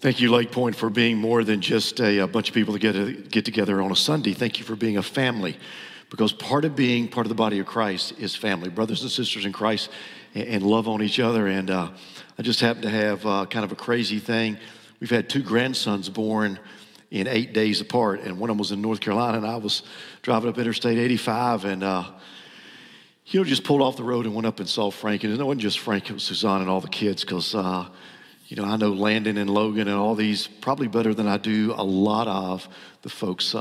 Thank you, Lake Point, for being more than just a bunch of people that get together on a Sunday. Thank you for being a family, because part of being part of the body of Christ is family, brothers and sisters in Christ, and love on each other. And I just happen to have kind of a crazy thing. We've had two grandsons born in 8 days apart, and one of them was in North Carolina, and I was driving up Interstate 85, and just pulled off the road and went up and saw Frank. And it wasn't just Frank, it was Suzanne and all the kids, because I know Landon and Logan and all these probably better than I do a lot of the folks,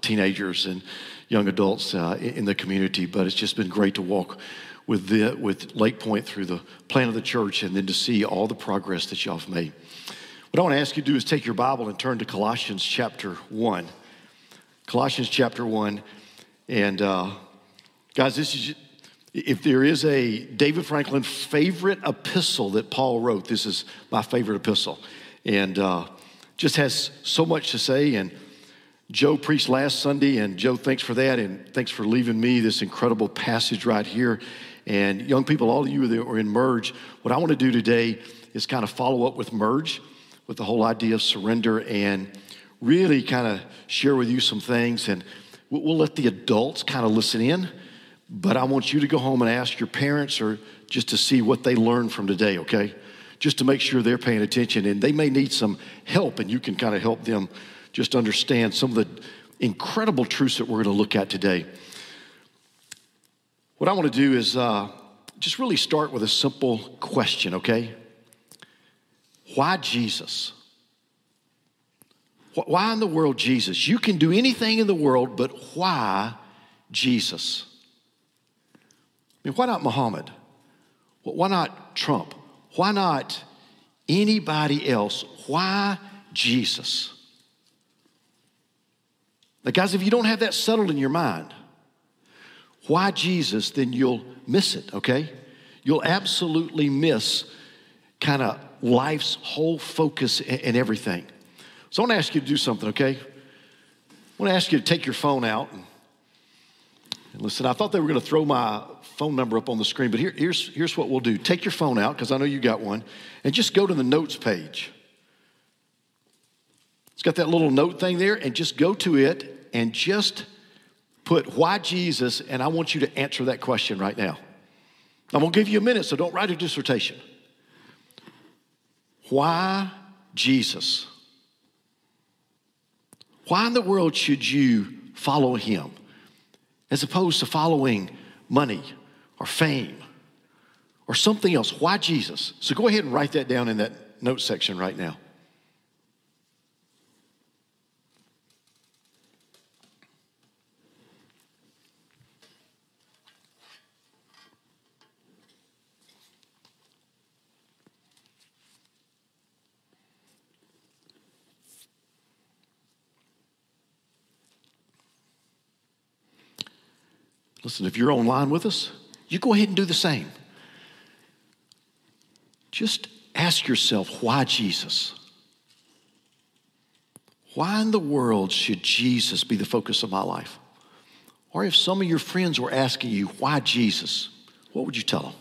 teenagers and young adults in the community. But it's just been great to walk with Lake Point through the plan of the church, and then to see all the progress that y'all have made. What I want to ask you to do is take your Bible and turn to Colossians chapter 1. Colossians chapter 1. And guys, this is... if there is a David Franklin favorite epistle that Paul wrote, this is my favorite epistle. And just has so much to say. And Joe preached last Sunday, and Joe, thanks for that. And thanks for leaving me this incredible passage right here. And young people, all of you that are in Merge, what I want to do today is kind of follow up with Merge, with the whole idea of surrender, and really kind of share with you some things. And we'll let the adults kind of listen in. But I want you to go home and ask your parents, or just to see what they learned from today, okay? Just to make sure they're paying attention. And they may need some help, and you can kind of help them just understand some of the incredible truths that we're going to look at today. What I want to do is just really start with a simple question, okay? Why Jesus? Why in the world Jesus? You can do anything in the world, but why Jesus? I mean, why not Muhammad? Why not Trump? Why not anybody else? Why Jesus? Now, guys, if you don't have that settled in your mind, why Jesus, then you'll miss it, okay? You'll absolutely miss kind of life's whole focus and everything. So I want to ask you to do something, okay? I want to ask you to take your phone out and listen. I thought they were going to throw my phone number up on the screen, but here's what we'll do. Take your phone out, because I know you got one, and just go to the notes page. It's got that little note thing there, and just go to it and just put "Why Jesus?" and I want you to answer that question right now. I'm going to give you a minute, so don't write a dissertation. Why Jesus? Why in the world should you follow him, as opposed to following money or fame or something else? Why Jesus? So go ahead and write that down in that note section right now. Listen, if you're online with us, you go ahead and do the same. Just ask yourself, why Jesus? Why in the world should Jesus be the focus of my life? Or if some of your friends were asking you, why Jesus? What would you tell them?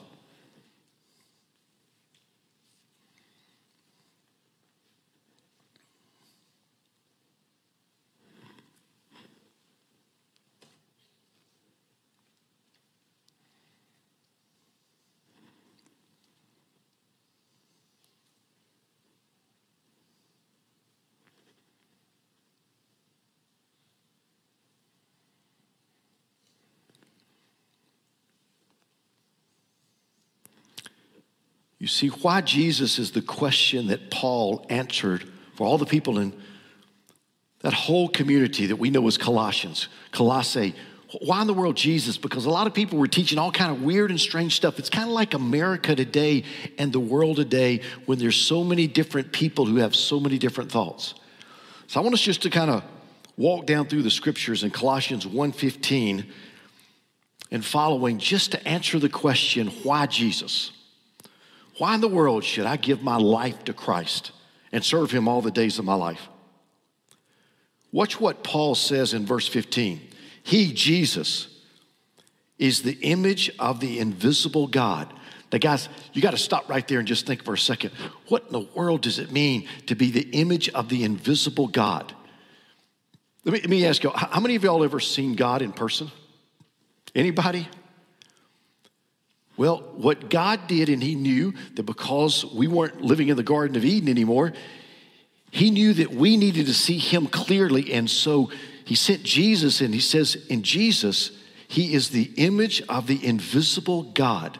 You see, why Jesus is the question that Paul answered for all the people in that whole community that we know as Colossae. Why in the world Jesus? Because a lot of people were teaching all kind of weird and strange stuff. It's kind of like America today and the world today, when there's so many different people who have so many different thoughts. So I want us just to kind of walk down through the scriptures in Colossians 1:15 and following, just to answer the question, why Jesus? Why in the world should I give my life to Christ and serve him all the days of my life? Watch what Paul says in verse 15. He, Jesus, is the image of the invisible God, Now, guys, you got to stop right there and just think for a second. What in the world does it mean to be the image of the invisible God? Let me ask you, how many of y'all ever seen God in person? Anybody? Well, what God did, and he knew that because we weren't living in the Garden of Eden anymore, he knew that we needed to see him clearly, and so he sent Jesus, and he says in Jesus, he is the image of the invisible God.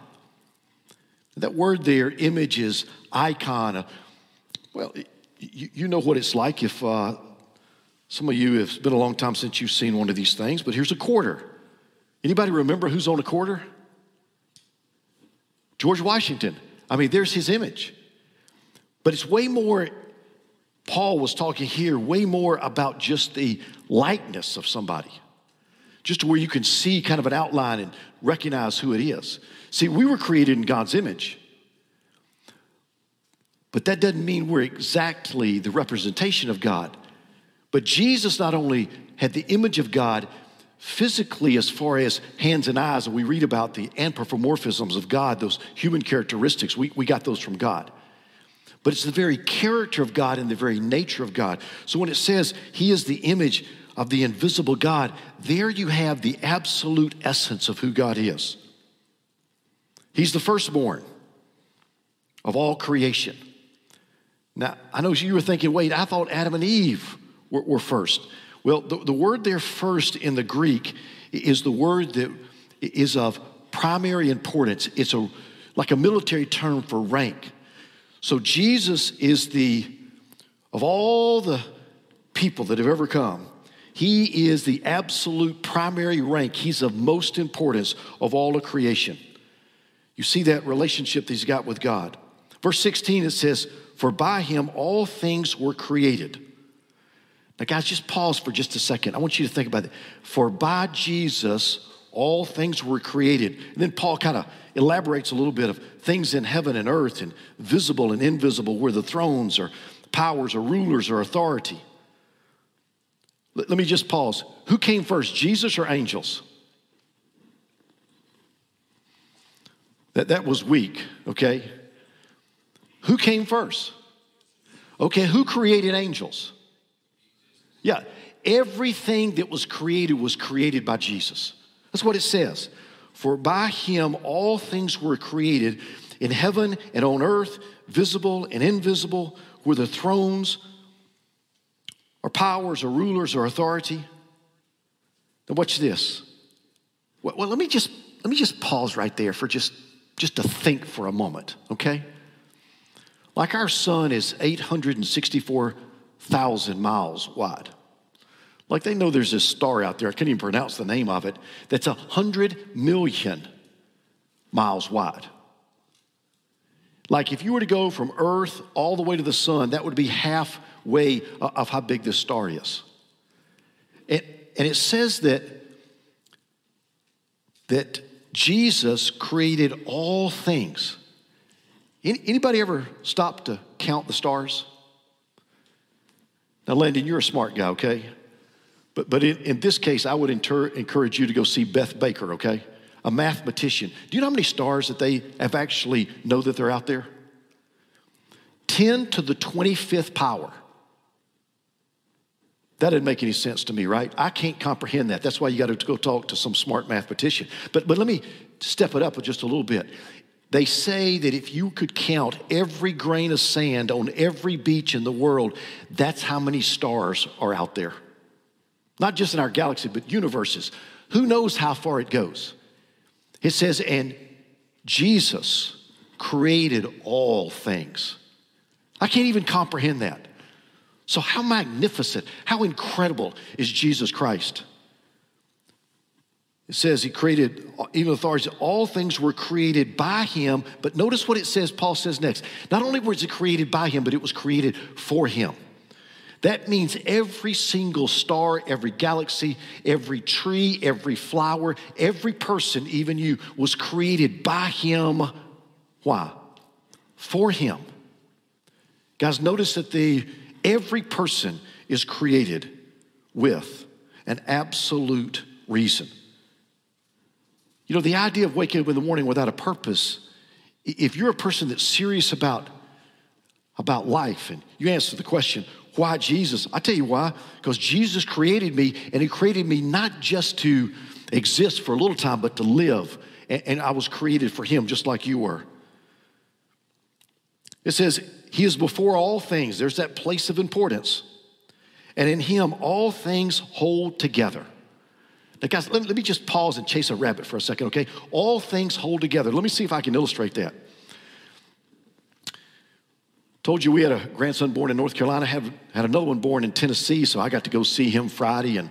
That word there, image, is icon. Well, you know what it's like if some of you, it's been a long time since you've seen one of these things, but here's a quarter. Anybody remember who's on a quarter? George Washington. I mean, there's his image. But it's way more, Paul was talking here, way more about just the likeness of somebody, just to where you can see kind of an outline and recognize who it is. See, we were created in God's image, but that doesn't mean we're exactly the representation of God. But Jesus not only had the image of God physically as far as hands and eyes, and we read about the anthropomorphisms of God, those human characteristics, we got those from God. But it's the very character of God and the very nature of God. So when it says he is the image of the invisible God, there you have the absolute essence of who God is. He's the firstborn of all creation. Now, I know you were thinking, wait, I thought Adam and Eve were first. Well, the word there first in the Greek is the word that is of primary importance. It's like a military term for rank. So Jesus is of all the people that have ever come, he is the absolute primary rank. He's of most importance of all of creation. You see that relationship that he's got with God. Verse 16, it says, for by him all things were created. Now, guys, just pause for just a second. I want you to think about that. For by Jesus, all things were created. And then Paul kind of elaborates a little bit of things in heaven and earth and visible and invisible, where the thrones or powers or rulers or authority. Let me just pause. Who came first, Jesus or angels? That was weak, okay? Who came first? Okay, who created angels? Yeah, everything that was created by Jesus. That's what it says. For by him all things were created, in heaven and on earth, visible and invisible, were the thrones or powers or rulers or authority. Now watch this. Well, let me just pause right there for just to think for a moment, okay? Like our sun is 864,000 miles wide. Like they know there's this star out there, I can't even pronounce the name of it, that's 100 million miles wide. Like if you were to go from Earth all the way to the sun, that would be halfway of how big this star is. And it says that Jesus created all things. Anybody ever stop to count the stars? Now, Landon, you're a smart guy, okay? But in this case, I would encourage you to go see Beth Baker, okay? A mathematician. Do you know how many stars that they have actually know that they're out there? 10 to the 25th power. That didn't make any sense to me, right? I can't comprehend that. That's why you got to go talk to some smart mathematician. But let me step it up just a little bit. They say that if you could count every grain of sand on every beach in the world, that's how many stars are out there. Not just in our galaxy, but universes. Who knows how far it goes? It says, and Jesus created all things. I can't even comprehend that. So how magnificent, how incredible is Jesus Christ? It says he created, even authority, all things were created by him. But notice what it says, Paul says next. Not only was it created by him, but it was created for him. That means every single star, every galaxy, every tree, every flower, every person, even you, was created by him. Why? For him. Guys, notice that every person is created with an absolute reason. You know, the idea of waking up in the morning without a purpose If you're a person that's serious about life and you answer the question, why Jesus? I tell you why. Because Jesus created me, and he created me not just to exist for a little time, but to live. And I was created for him just like you were. It says, he is before all things. There's that place of importance. And in him, all things hold together. Now, guys, let me just pause and chase a rabbit for a second, okay? All things hold together. Let me see if I can illustrate that. Told you we had a grandson born in North Carolina, had another one born in Tennessee, so I got to go see him Friday. And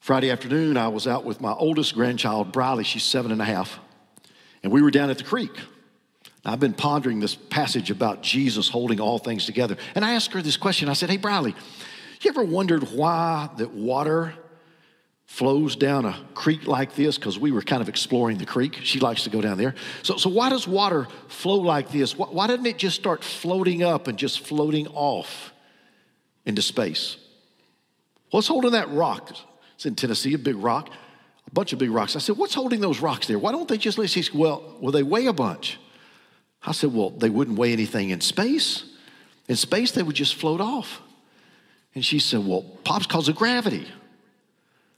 Friday afternoon, I was out with my oldest grandchild, Briley. She's 7.5. And we were down at the creek. I've been pondering this passage about Jesus holding all things together. And I asked her this question. I said, hey, Briley, you ever wondered why that water flows down a creek like this? Because we were kind of exploring the creek. She likes to go down there. So why does water flow like this? Why doesn't it just start floating up and just floating off into space? What's holding that rock? It's in Tennessee, a big rock, a bunch of big rocks. I said, what's holding those rocks there? Why don't they just let you see? Well, they weigh a bunch. I said, well, they wouldn't weigh anything in space. In space, they would just float off. And she said, well, Pops, because of gravity.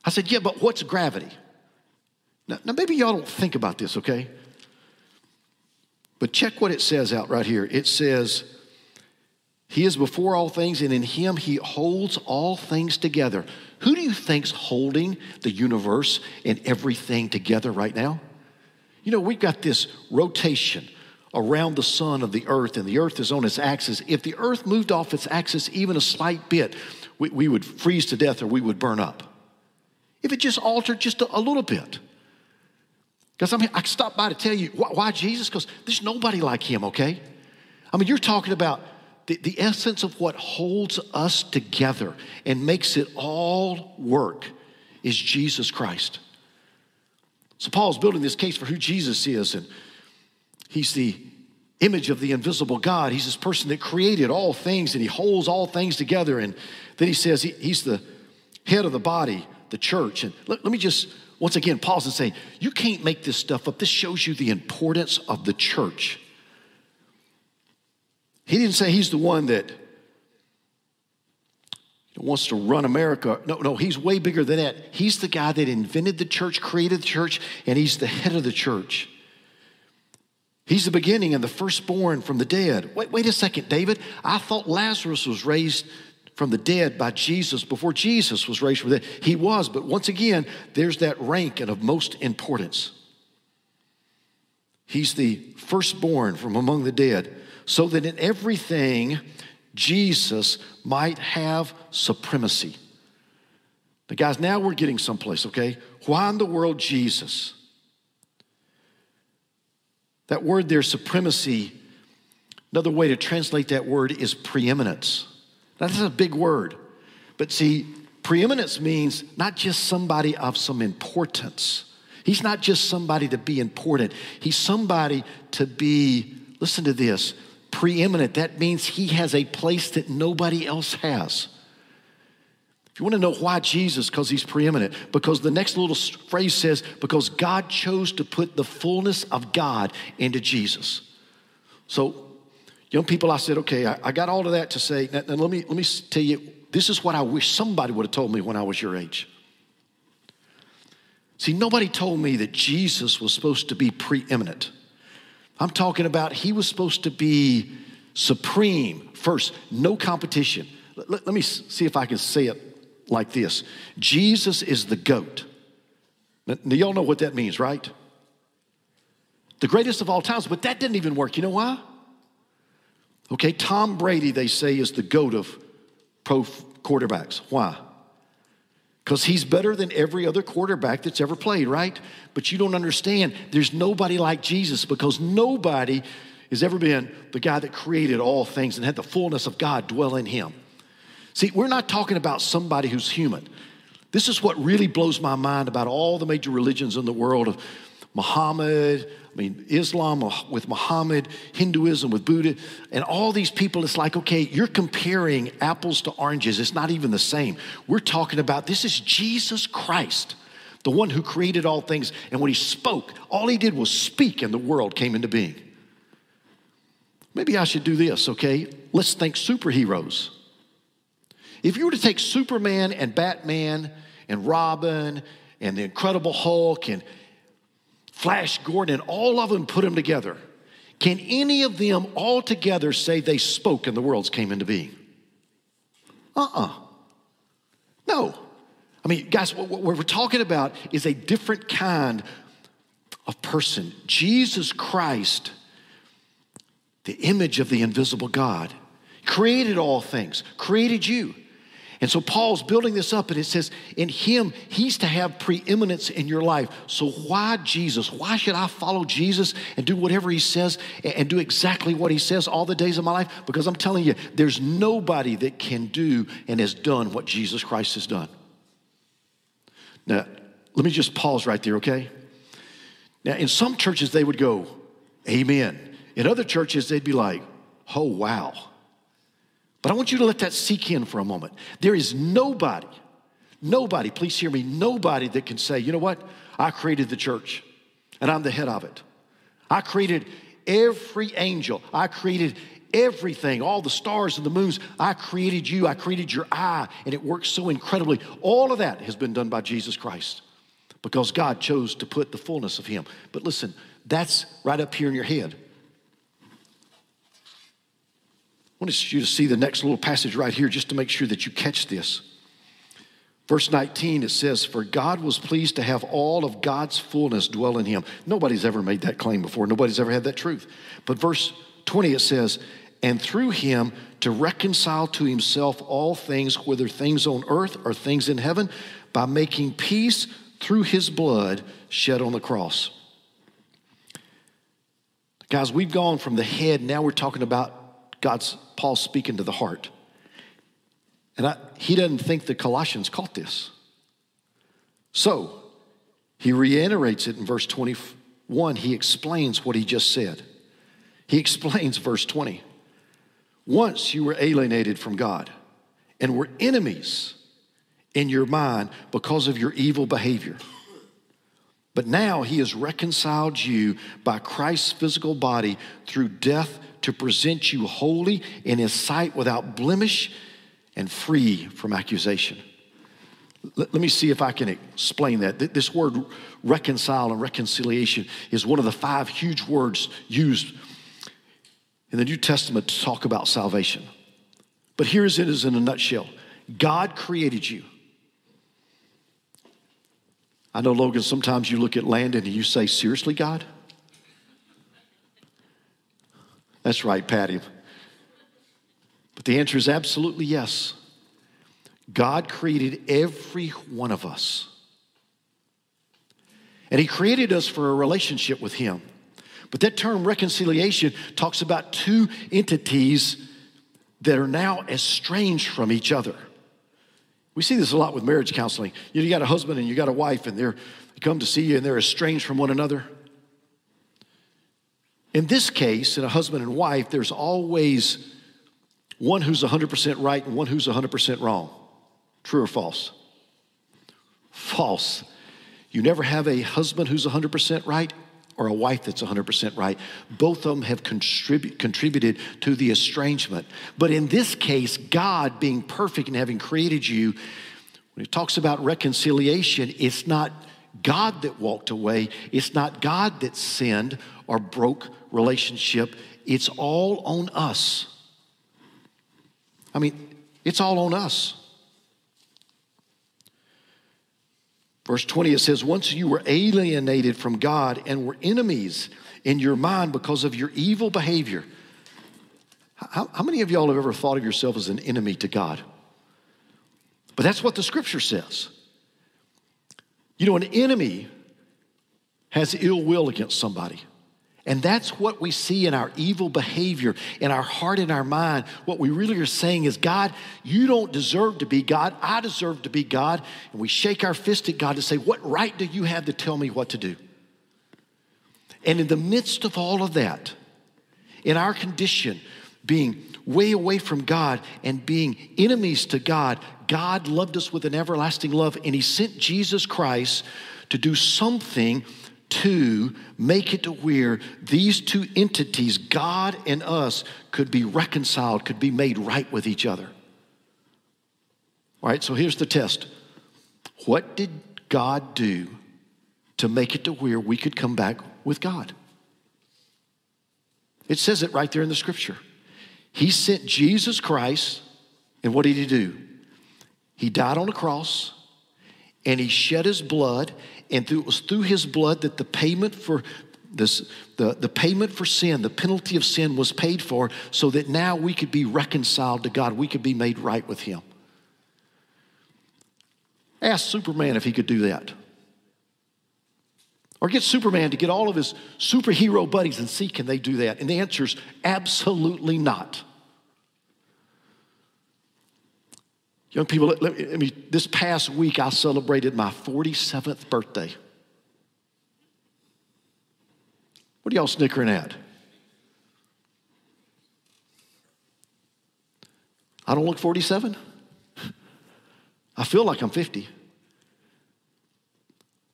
I said, yeah, but what's gravity? Now, maybe y'all don't think about this, okay? But check what it says out right here. It says, he is before all things, and in him he holds all things together. Who do you think's holding the universe and everything together right now? You know, we've got this rotation around the sun of the earth, and the earth is on its axis. If the earth moved off its axis even a slight bit, we would freeze to death or we would burn up. If it just altered just a little bit. Because I stopped by to tell you why Jesus, because there's nobody like him, okay? I mean, you're talking about the essence of what holds us together and makes it all work is Jesus Christ. So Paul's building this case for who Jesus is, and he's the image of the invisible God. He's this person that created all things, and he holds all things together. And then he says he's the head of the body, the church. And let me just once again pause and say, you can't make this stuff up. This shows you the importance of the church. He didn't say he's the one that wants to run America. No, he's way bigger than that. He's the guy that invented the church, created the church, and he's the head of the church. He's the beginning and the firstborn from the dead. Wait a second, David. I thought Lazarus was raised from the dead by Jesus before Jesus was raised from the dead. He was, but once again, there's that rank and of most importance. He's the firstborn from among the dead, so that in everything, Jesus might have supremacy. But guys, now we're getting someplace, okay? Why in the world Jesus? That word there, supremacy, another way to translate that word is preeminence. Now, that's a big word. But see, preeminence means not just somebody of some importance. He's not just somebody to be important. He's somebody to be, listen to this, preeminent. That means he has a place that nobody else has. If you want to know why Jesus, because he's preeminent, because the next little phrase says, because God chose to put the fullness of God into Jesus. So, young people, I said, okay, I got all of that to say, and let me tell you, this is what I wish somebody would have told me when I was your age. See, nobody told me that Jesus was supposed to be preeminent. I'm talking about he was supposed to be supreme first, no competition. Let me see if I can say it like this. Jesus is the GOAT. Now, y'all know what that means, right? The greatest of all times, but that didn't even work. You know why? Okay, Tom Brady, they say, is the GOAT of pro quarterbacks. Why? Because he's better than every other quarterback that's ever played, right? But you don't understand. There's nobody like Jesus, because nobody has ever been the guy that created all things and had the fullness of God dwell in him. See, we're not talking about somebody who's human. This is what really blows my mind about all the major religions in the world of Muhammad, Islam with Muhammad, Hinduism with Buddha, and all these people. It's like, okay, you're comparing apples to oranges. It's not even the same. We're talking about this is Jesus Christ, the one who created all things. And when he spoke, all he did was speak, and the world came into being. Maybe I should do this, okay? Let's think superheroes. If you were to take Superman and Batman and Robin and the Incredible Hulk and Flash Gordon, all of them, put them together, can any of them all together say they spoke and the worlds came into being? No. I mean, guys, what we're talking about is a different kind of person. Jesus Christ, the image of the invisible God, created all things, created you. And so Paul's building this up, and it says, in him, he's to have preeminence in your life. So why Jesus? Why should I follow Jesus and do whatever he says and do exactly what he says all the days of my life? Because I'm telling you, there's nobody that can do and has done what Jesus Christ has done. Now, let me just pause right there, okay? Now, in some churches, they would go, amen. In other churches, they'd be like, oh, wow. But I want you to let that sink in for a moment. There is nobody, please hear me, nobody that can say, you know what? I created the church, and I'm the head of it. I created every angel. I created everything, all the stars and the moons. I created you. I created your eye, and it works so incredibly. All of that has been done by Jesus Christ because God chose to put the fullness of him. But listen, that's right up here in your head. I want you to see the next little passage right here just to make sure that you catch this. Verse 19, it says, for God was pleased to have all of God's fullness dwell in him. Nobody's ever made that claim before. Nobody's ever had that truth. But verse 20, it says, and through him to reconcile to himself all things, whether things on earth or things in heaven, by making peace through his blood shed on the cross. Guys, we've gone from the head. Now we're talking about Paul's speaking to the heart. And he doesn't think the Colossians caught this. So he reiterates it in verse 21. He explains what he just said. He explains verse 20. Once you were alienated from God and were enemies in your mind because of your evil behavior. But now he has reconciled you by Christ's physical body through death to present you holy in his sight without blemish and free from accusation. Let me see if I can explain that. This word reconcile and reconciliation is one of the five huge words used in the New Testament to talk about salvation. But here it is in a nutshell. God created you. I know, Logan, sometimes you look at Landon and you say, seriously, God? That's right, pat him. But the answer is absolutely yes. God created every one of us. And he created us for a relationship with him. But that term reconciliation talks about two entities that are now estranged from each other. We see this a lot with marriage counseling. You got a husband and you got a wife, and they come to see you, and they're estranged from one another. In this case, in a husband and wife, there's always one who's 100% right and one who's 100% wrong. True or false? False. You never have a husband who's 100% right or a wife that's 100% right. Both of them have contributed to the estrangement. But in this case, God being perfect and having created you, when he talks about reconciliation, it's not God that walked away. It's not God that sinned or broke relationship. It's all on us. I mean, it's all on us. Verse 20, it says, once you were alienated from God and were enemies in your mind because of your evil behavior. How many of y'all have ever thought of yourself as an enemy to God? But that's what the scripture says. You know, an enemy has ill will against somebody. And that's what we see in our evil behavior, in our heart, in our mind. What we really are saying is, God, you don't deserve to be God. I deserve to be God. And we shake our fist at God to say, what right do you have to tell me what to do? And in the midst of all of that, in our condition, being way away from God and being enemies to God, God loved us with an everlasting love, and he sent Jesus Christ to do something to make it to where these two entities, God and us, could be reconciled, could be made right with each other. All right, so here's the test. What did God do to make it to where we could come back with God? It says it right there in the scripture. He sent Jesus Christ, and what did he do? He died on a cross, and he shed his blood, and it was through his blood that the payment for this, the payment for sin, the penalty of sin was paid for, so that now we could be reconciled to God. We could be made right with him. Ask Superman if he could do that. Or get Superman to get all of his superhero buddies and see, can they do that? And the answer is absolutely not. Young people, this past week I celebrated my 47th birthday. What are y'all snickering at? I don't look 47. I feel like I'm 50.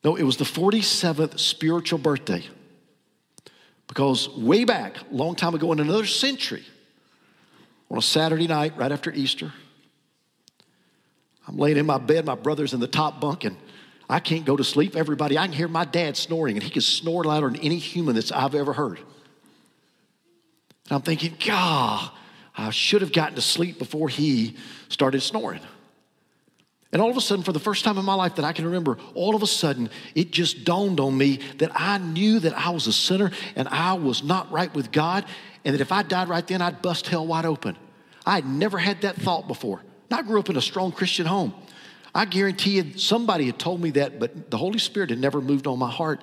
No, it was the 47th spiritual birthday, because way back, a long time ago in another century, on a Saturday night right after Easter, I'm laying in my bed, my brother's in the top bunk, and I can't go to sleep. Everybody, I can hear my dad snoring, and he can snore louder than any human that I've ever heard. And I'm thinking, God, I should have gotten to sleep before he started snoring. And all of a sudden, for the first time in my life that I can remember, all of a sudden, it just dawned on me that I knew that I was a sinner and I was not right with God, and that if I died right then, I'd bust hell wide open. I had never had that thought before. And I grew up in a strong Christian home. I guarantee you somebody had told me that, but the Holy Spirit had never moved on my heart.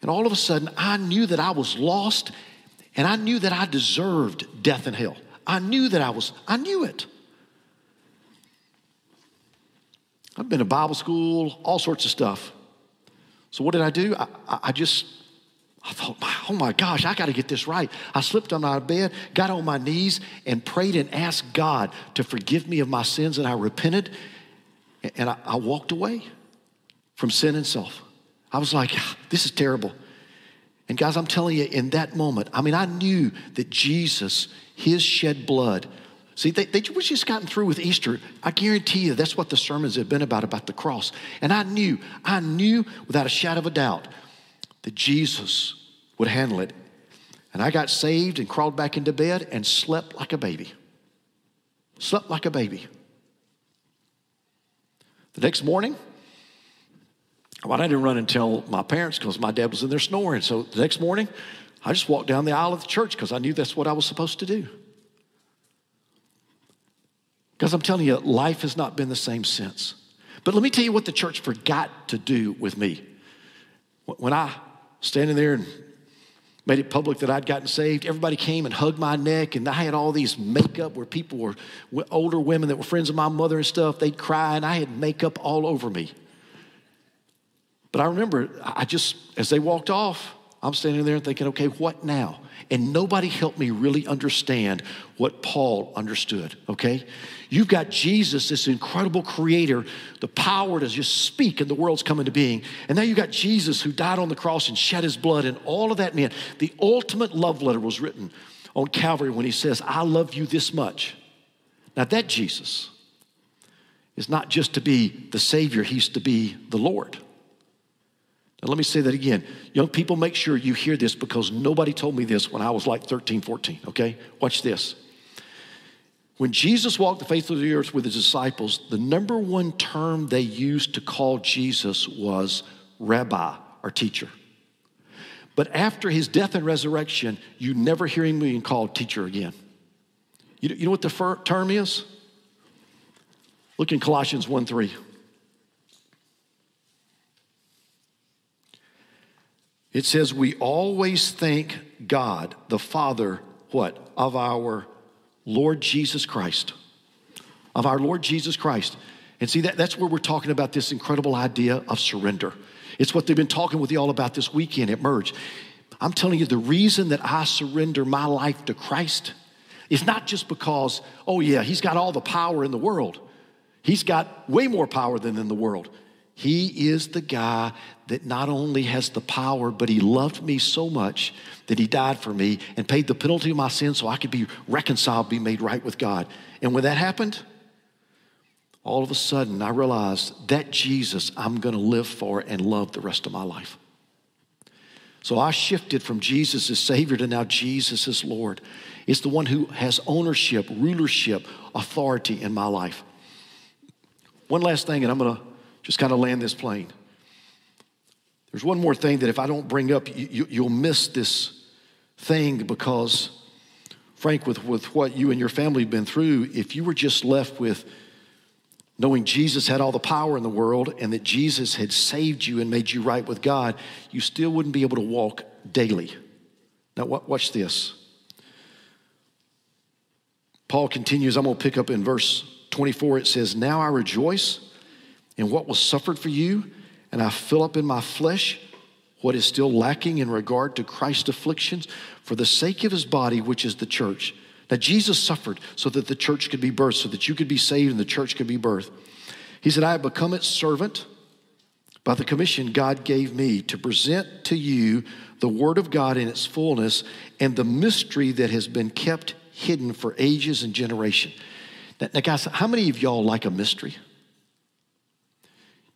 And all of a sudden, I knew that I was lost, and I knew that I deserved death and hell. I knew that I knew it. I've been to Bible school, all sorts of stuff. So what did I do? I thought, oh my gosh, I got to get this right. I slipped on my bed, got on my knees, and prayed and asked God to forgive me of my sins, and I repented, and I walked away from sin and self. I was like, this is terrible. And guys, I'm telling you, in that moment, I knew that Jesus, his shed blood. See, we just gotten through with Easter. I guarantee you that's what the sermons have been about the cross. And I knew without a shadow of a doubt that Jesus would handle it. And I got saved and crawled back into bed and slept like a baby. Slept like a baby. The next morning, well, I didn't run and tell my parents because my dad was in there snoring. So the next morning, I just walked down the aisle of the church because I knew that's what I was supposed to do. Because I'm telling you, life has not been the same since. But let me tell you what the church forgot to do with me. When I standing there and made it public that I'd gotten saved, everybody came and hugged my neck, and I had all these makeup where people were older women that were friends of my mother and stuff. They'd cry, and I had makeup all over me. But I remember, as they walked off, I'm standing there and thinking, okay, what now? And nobody helped me really understand what Paul understood, okay? You've got Jesus, this incredible creator, the power to just speak, and the world's come into being. And now you've got Jesus who died on the cross and shed his blood, and all of that meant the ultimate love letter was written on Calvary when he says, I love you this much. Now that Jesus is not just to be the Savior, he's to be the Lord. Now, let me say that again. Young people, make sure you hear this, because nobody told me this when I was like 13, 14, okay? Watch this. When Jesus walked the face of the earth with his disciples, the number one term they used to call Jesus was rabbi, or teacher. But after his death and resurrection, you never hear him being called teacher again. You know what the term is? Look in Colossians 1:3. It says, we always thank God, the Father, of our Lord Jesus Christ. Of our Lord Jesus Christ. And see, that's where we're talking about this incredible idea of surrender. It's what they've been talking with you all about this weekend at Merge. I'm telling you, the reason that I surrender my life to Christ It's not just because, oh yeah, he's got all the power in the world. He's got way more power than in the world. He is the guy that not only has the power, but he loved me so much that he died for me and paid the penalty of my sin so I could be reconciled, be made right with God. And when that happened, all of a sudden I realized that Jesus I'm going to live for and love the rest of my life. So I shifted from Jesus as Savior to now Jesus as Lord. It's the one who has ownership, rulership, authority in my life. One last thing, and I'm going to just kind of land this plane. There's one more thing that if I don't bring up, you'll miss this thing because, Frank, with what you and your family have been through, if you were just left with knowing Jesus had all the power in the world and that Jesus had saved you and made you right with God, you still wouldn't be able to walk daily. Now, watch this. Paul continues. I'm going to pick up in verse 24. It says, "Now I rejoice and what was suffered for you, and I fill up in my flesh what is still lacking in regard to Christ's afflictions for the sake of his body, which is the church." Now, Jesus suffered so that the church could be birthed, so that you could be saved and the church could be birthed. He said, "I have become its servant by the commission God gave me to present to you the word of God in its fullness and the mystery that has been kept hidden for ages and generation." Now guys, how many of y'all like a mystery?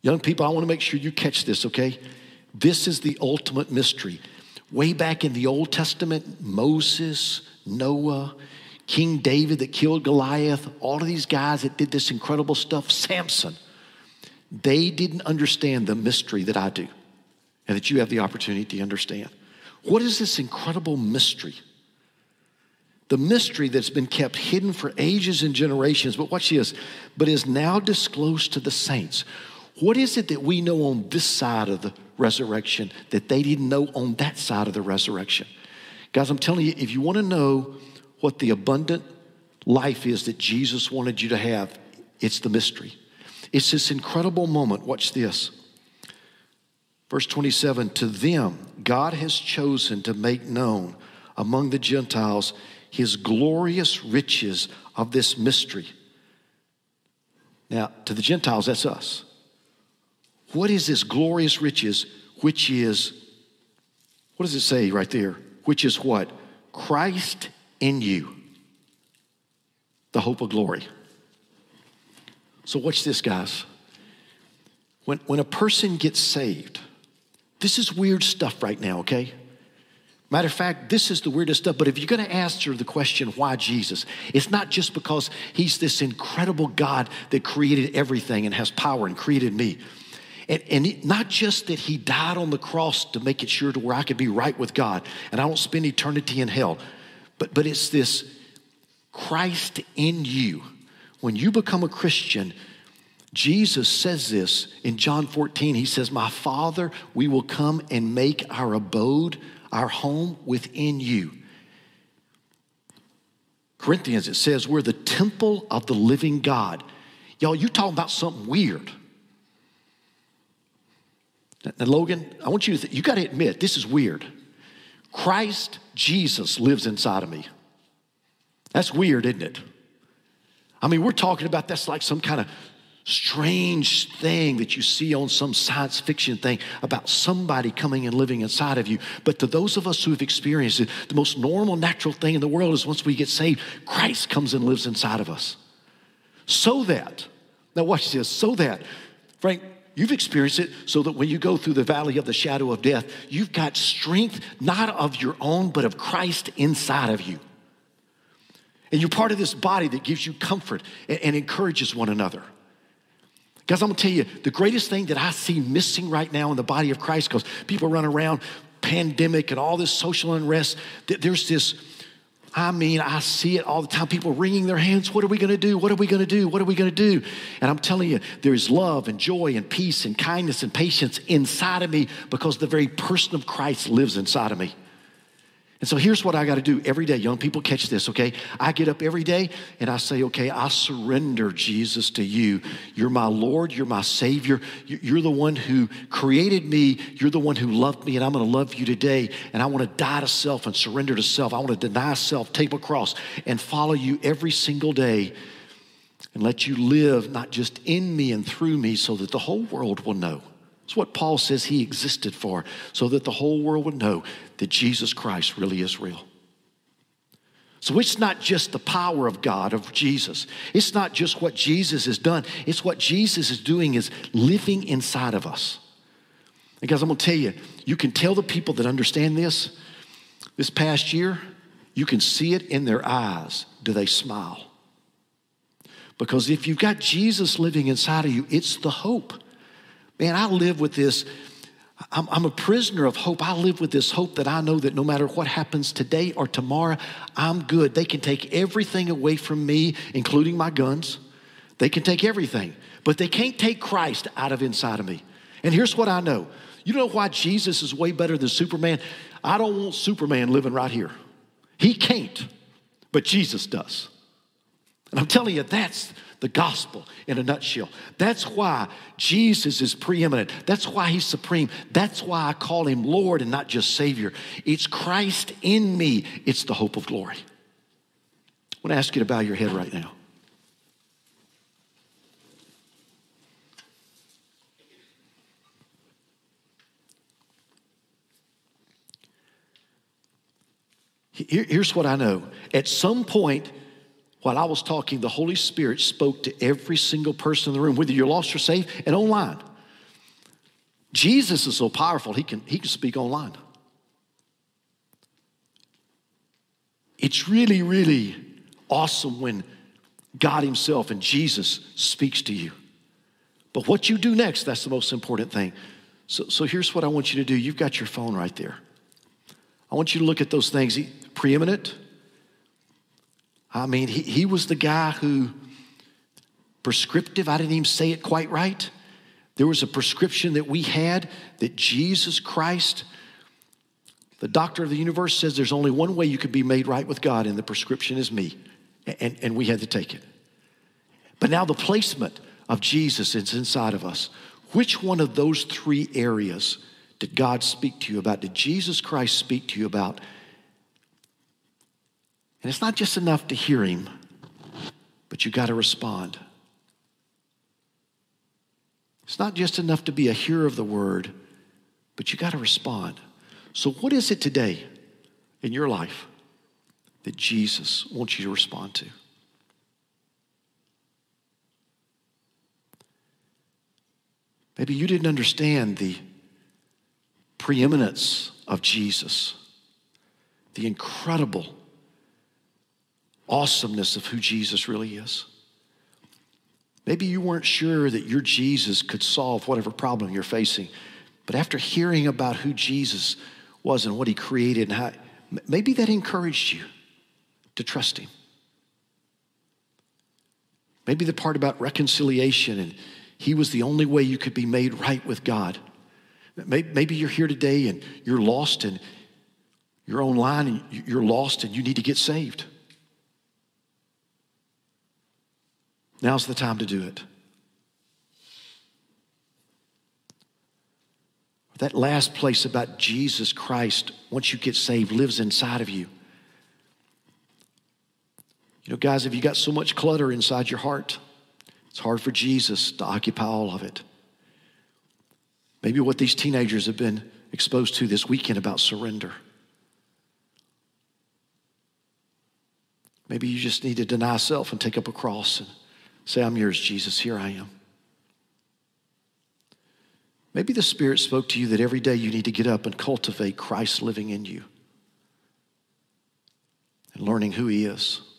Young people, I want to make sure you catch this, okay? This is the ultimate mystery. Way back in the Old Testament, Moses, Noah, King David that killed Goliath, all of these guys that did this incredible stuff, Samson, they didn't understand the mystery that I do and that you have the opportunity to understand. What is this incredible mystery? The mystery that's been kept hidden for ages and generations, but watch this, but is now disclosed to the saints. What is it that we know on this side of the resurrection that they didn't know on that side of the resurrection? Guys, I'm telling you, if you want to know what the abundant life is that Jesus wanted you to have, it's the mystery. It's this incredible moment. Watch this. Verse 27, "To them God has chosen to make known among the Gentiles his glorious riches of this mystery." Now, to the Gentiles, that's us. What is this glorious riches, which is, what does it say right there? Which is what? Christ in you, the hope of glory. So watch this, guys. When a person gets saved, this is weird stuff right now, okay? Matter of fact, this is the weirdest stuff, but if you're going to answer the question, why Jesus? It's not just because he's this incredible God that created everything and has power and created me. And not just that he died on the cross to make it sure to where I could be right with God and I don't spend eternity in hell, but it's this Christ in you. When you become a Christian, Jesus says this in John 14. He says, "My Father, we will come and make our abode, our home within you." Corinthians, it says, we're the temple of the living God. Y'all, you're talking about something weird. Now, Logan, I want you to think, you got to admit, this is weird. Christ Jesus lives inside of me. That's weird, isn't it? I mean, we're talking about that's like some kind of strange thing that you see on some science fiction thing about somebody coming and living inside of you. But to those of us who have experienced it, the most normal, natural thing in the world is once we get saved, Christ comes and lives inside of us. So that, now watch this, so that, Frank, you've experienced it so that when you go through the valley of the shadow of death, you've got strength not of your own, but of Christ inside of you. And you're part of this body that gives you comfort and encourages one another. Guys, I'm going to tell you, the greatest thing that I see missing right now in the body of Christ, because people run around, pandemic and all this social unrest, there's this, I mean, I see it all the time. People wringing their hands. What are we going to do? What are we going to do? What are we going to do? And I'm telling you, there is love and joy and peace and kindness and patience inside of me because the very person of Christ lives inside of me. And so here's what I got to do every day. Young people, catch this, okay? I get up every day and I say, okay, I surrender, Jesus, to you. You're my Lord. You're my Savior. You're the one who created me. You're the one who loved me, and I'm going to love you today. And I want to die to self and surrender to self. I want to deny self, take a cross, and follow you every single day and let you live not just in me and through me so that the whole world will know. It's what Paul says he existed for, so that the whole world would know that Jesus Christ really is real. So it's not just the power of God, of Jesus. It's not just what Jesus has done. It's what Jesus is doing is living inside of us. And guys, I'm going to tell you, you can tell the people that understand this. This past year, you can see it in their eyes. Do they smile? Because if you've got Jesus living inside of you, it's the hope. Man, I live with this. I'm a prisoner of hope. I live with this hope that I know that no matter what happens today or tomorrow, I'm good. They can take everything away from me, including my guns. They can take everything, but they can't take Christ out of inside of me. And here's what I know. You know why Jesus is way better than Superman? I don't want Superman living right here. He can't, but Jesus does. And I'm telling you, that's the gospel in a nutshell. That's why Jesus is preeminent. That's why he's supreme. That's why I call him Lord and not just Savior. It's Christ in me. It's the hope of glory. I want to ask you to bow your head right now. Here's what I know. At some point, while I was talking, the Holy Spirit spoke to every single person in the room, whether you're lost or saved, and online. Jesus is so powerful, he can speak online. It's really, really awesome when God himself and Jesus speaks to you. But what you do next, that's the most important thing. So here's what I want you to do. You've got your phone right there. I want you to look at those things. Preeminent. I mean, he was the guy who, prescriptive, I didn't even say it quite right. There was a prescription that we had that Jesus Christ, the doctor of the universe, says there's only one way you could be made right with God, and the prescription is me. And we had to take it. But now the placement of Jesus is inside of us. Which one of those three areas did God speak to you about? Did Jesus Christ speak to you about? And it's not just enough to hear him, but you got to respond. It's not just enough to be a hearer of the word, but you got to respond. So what is it today in your life that Jesus wants you to respond to? Maybe you didn't understand the preeminence of Jesus, the incredible awesomeness of who Jesus really is. Maybe you weren't sure that your Jesus could solve whatever problem you're facing, but after hearing about who Jesus was and what he created, and how, maybe that encouraged you to trust him. Maybe the part about reconciliation and he was the only way you could be made right with God. Maybe you're here today and you're lost and you're online and you're lost and you need to get saved. Now's the time to do it. That last place about Jesus Christ, once you get saved, lives inside of you. You know, guys, if you got so much clutter inside your heart, it's hard for Jesus to occupy all of it. Maybe what these teenagers have been exposed to this weekend about surrender. Maybe you just need to deny self and take up a cross and say, I'm yours, Jesus. Here I am. Maybe the Spirit spoke to you that every day you need to get up and cultivate Christ living in you and learning who he is.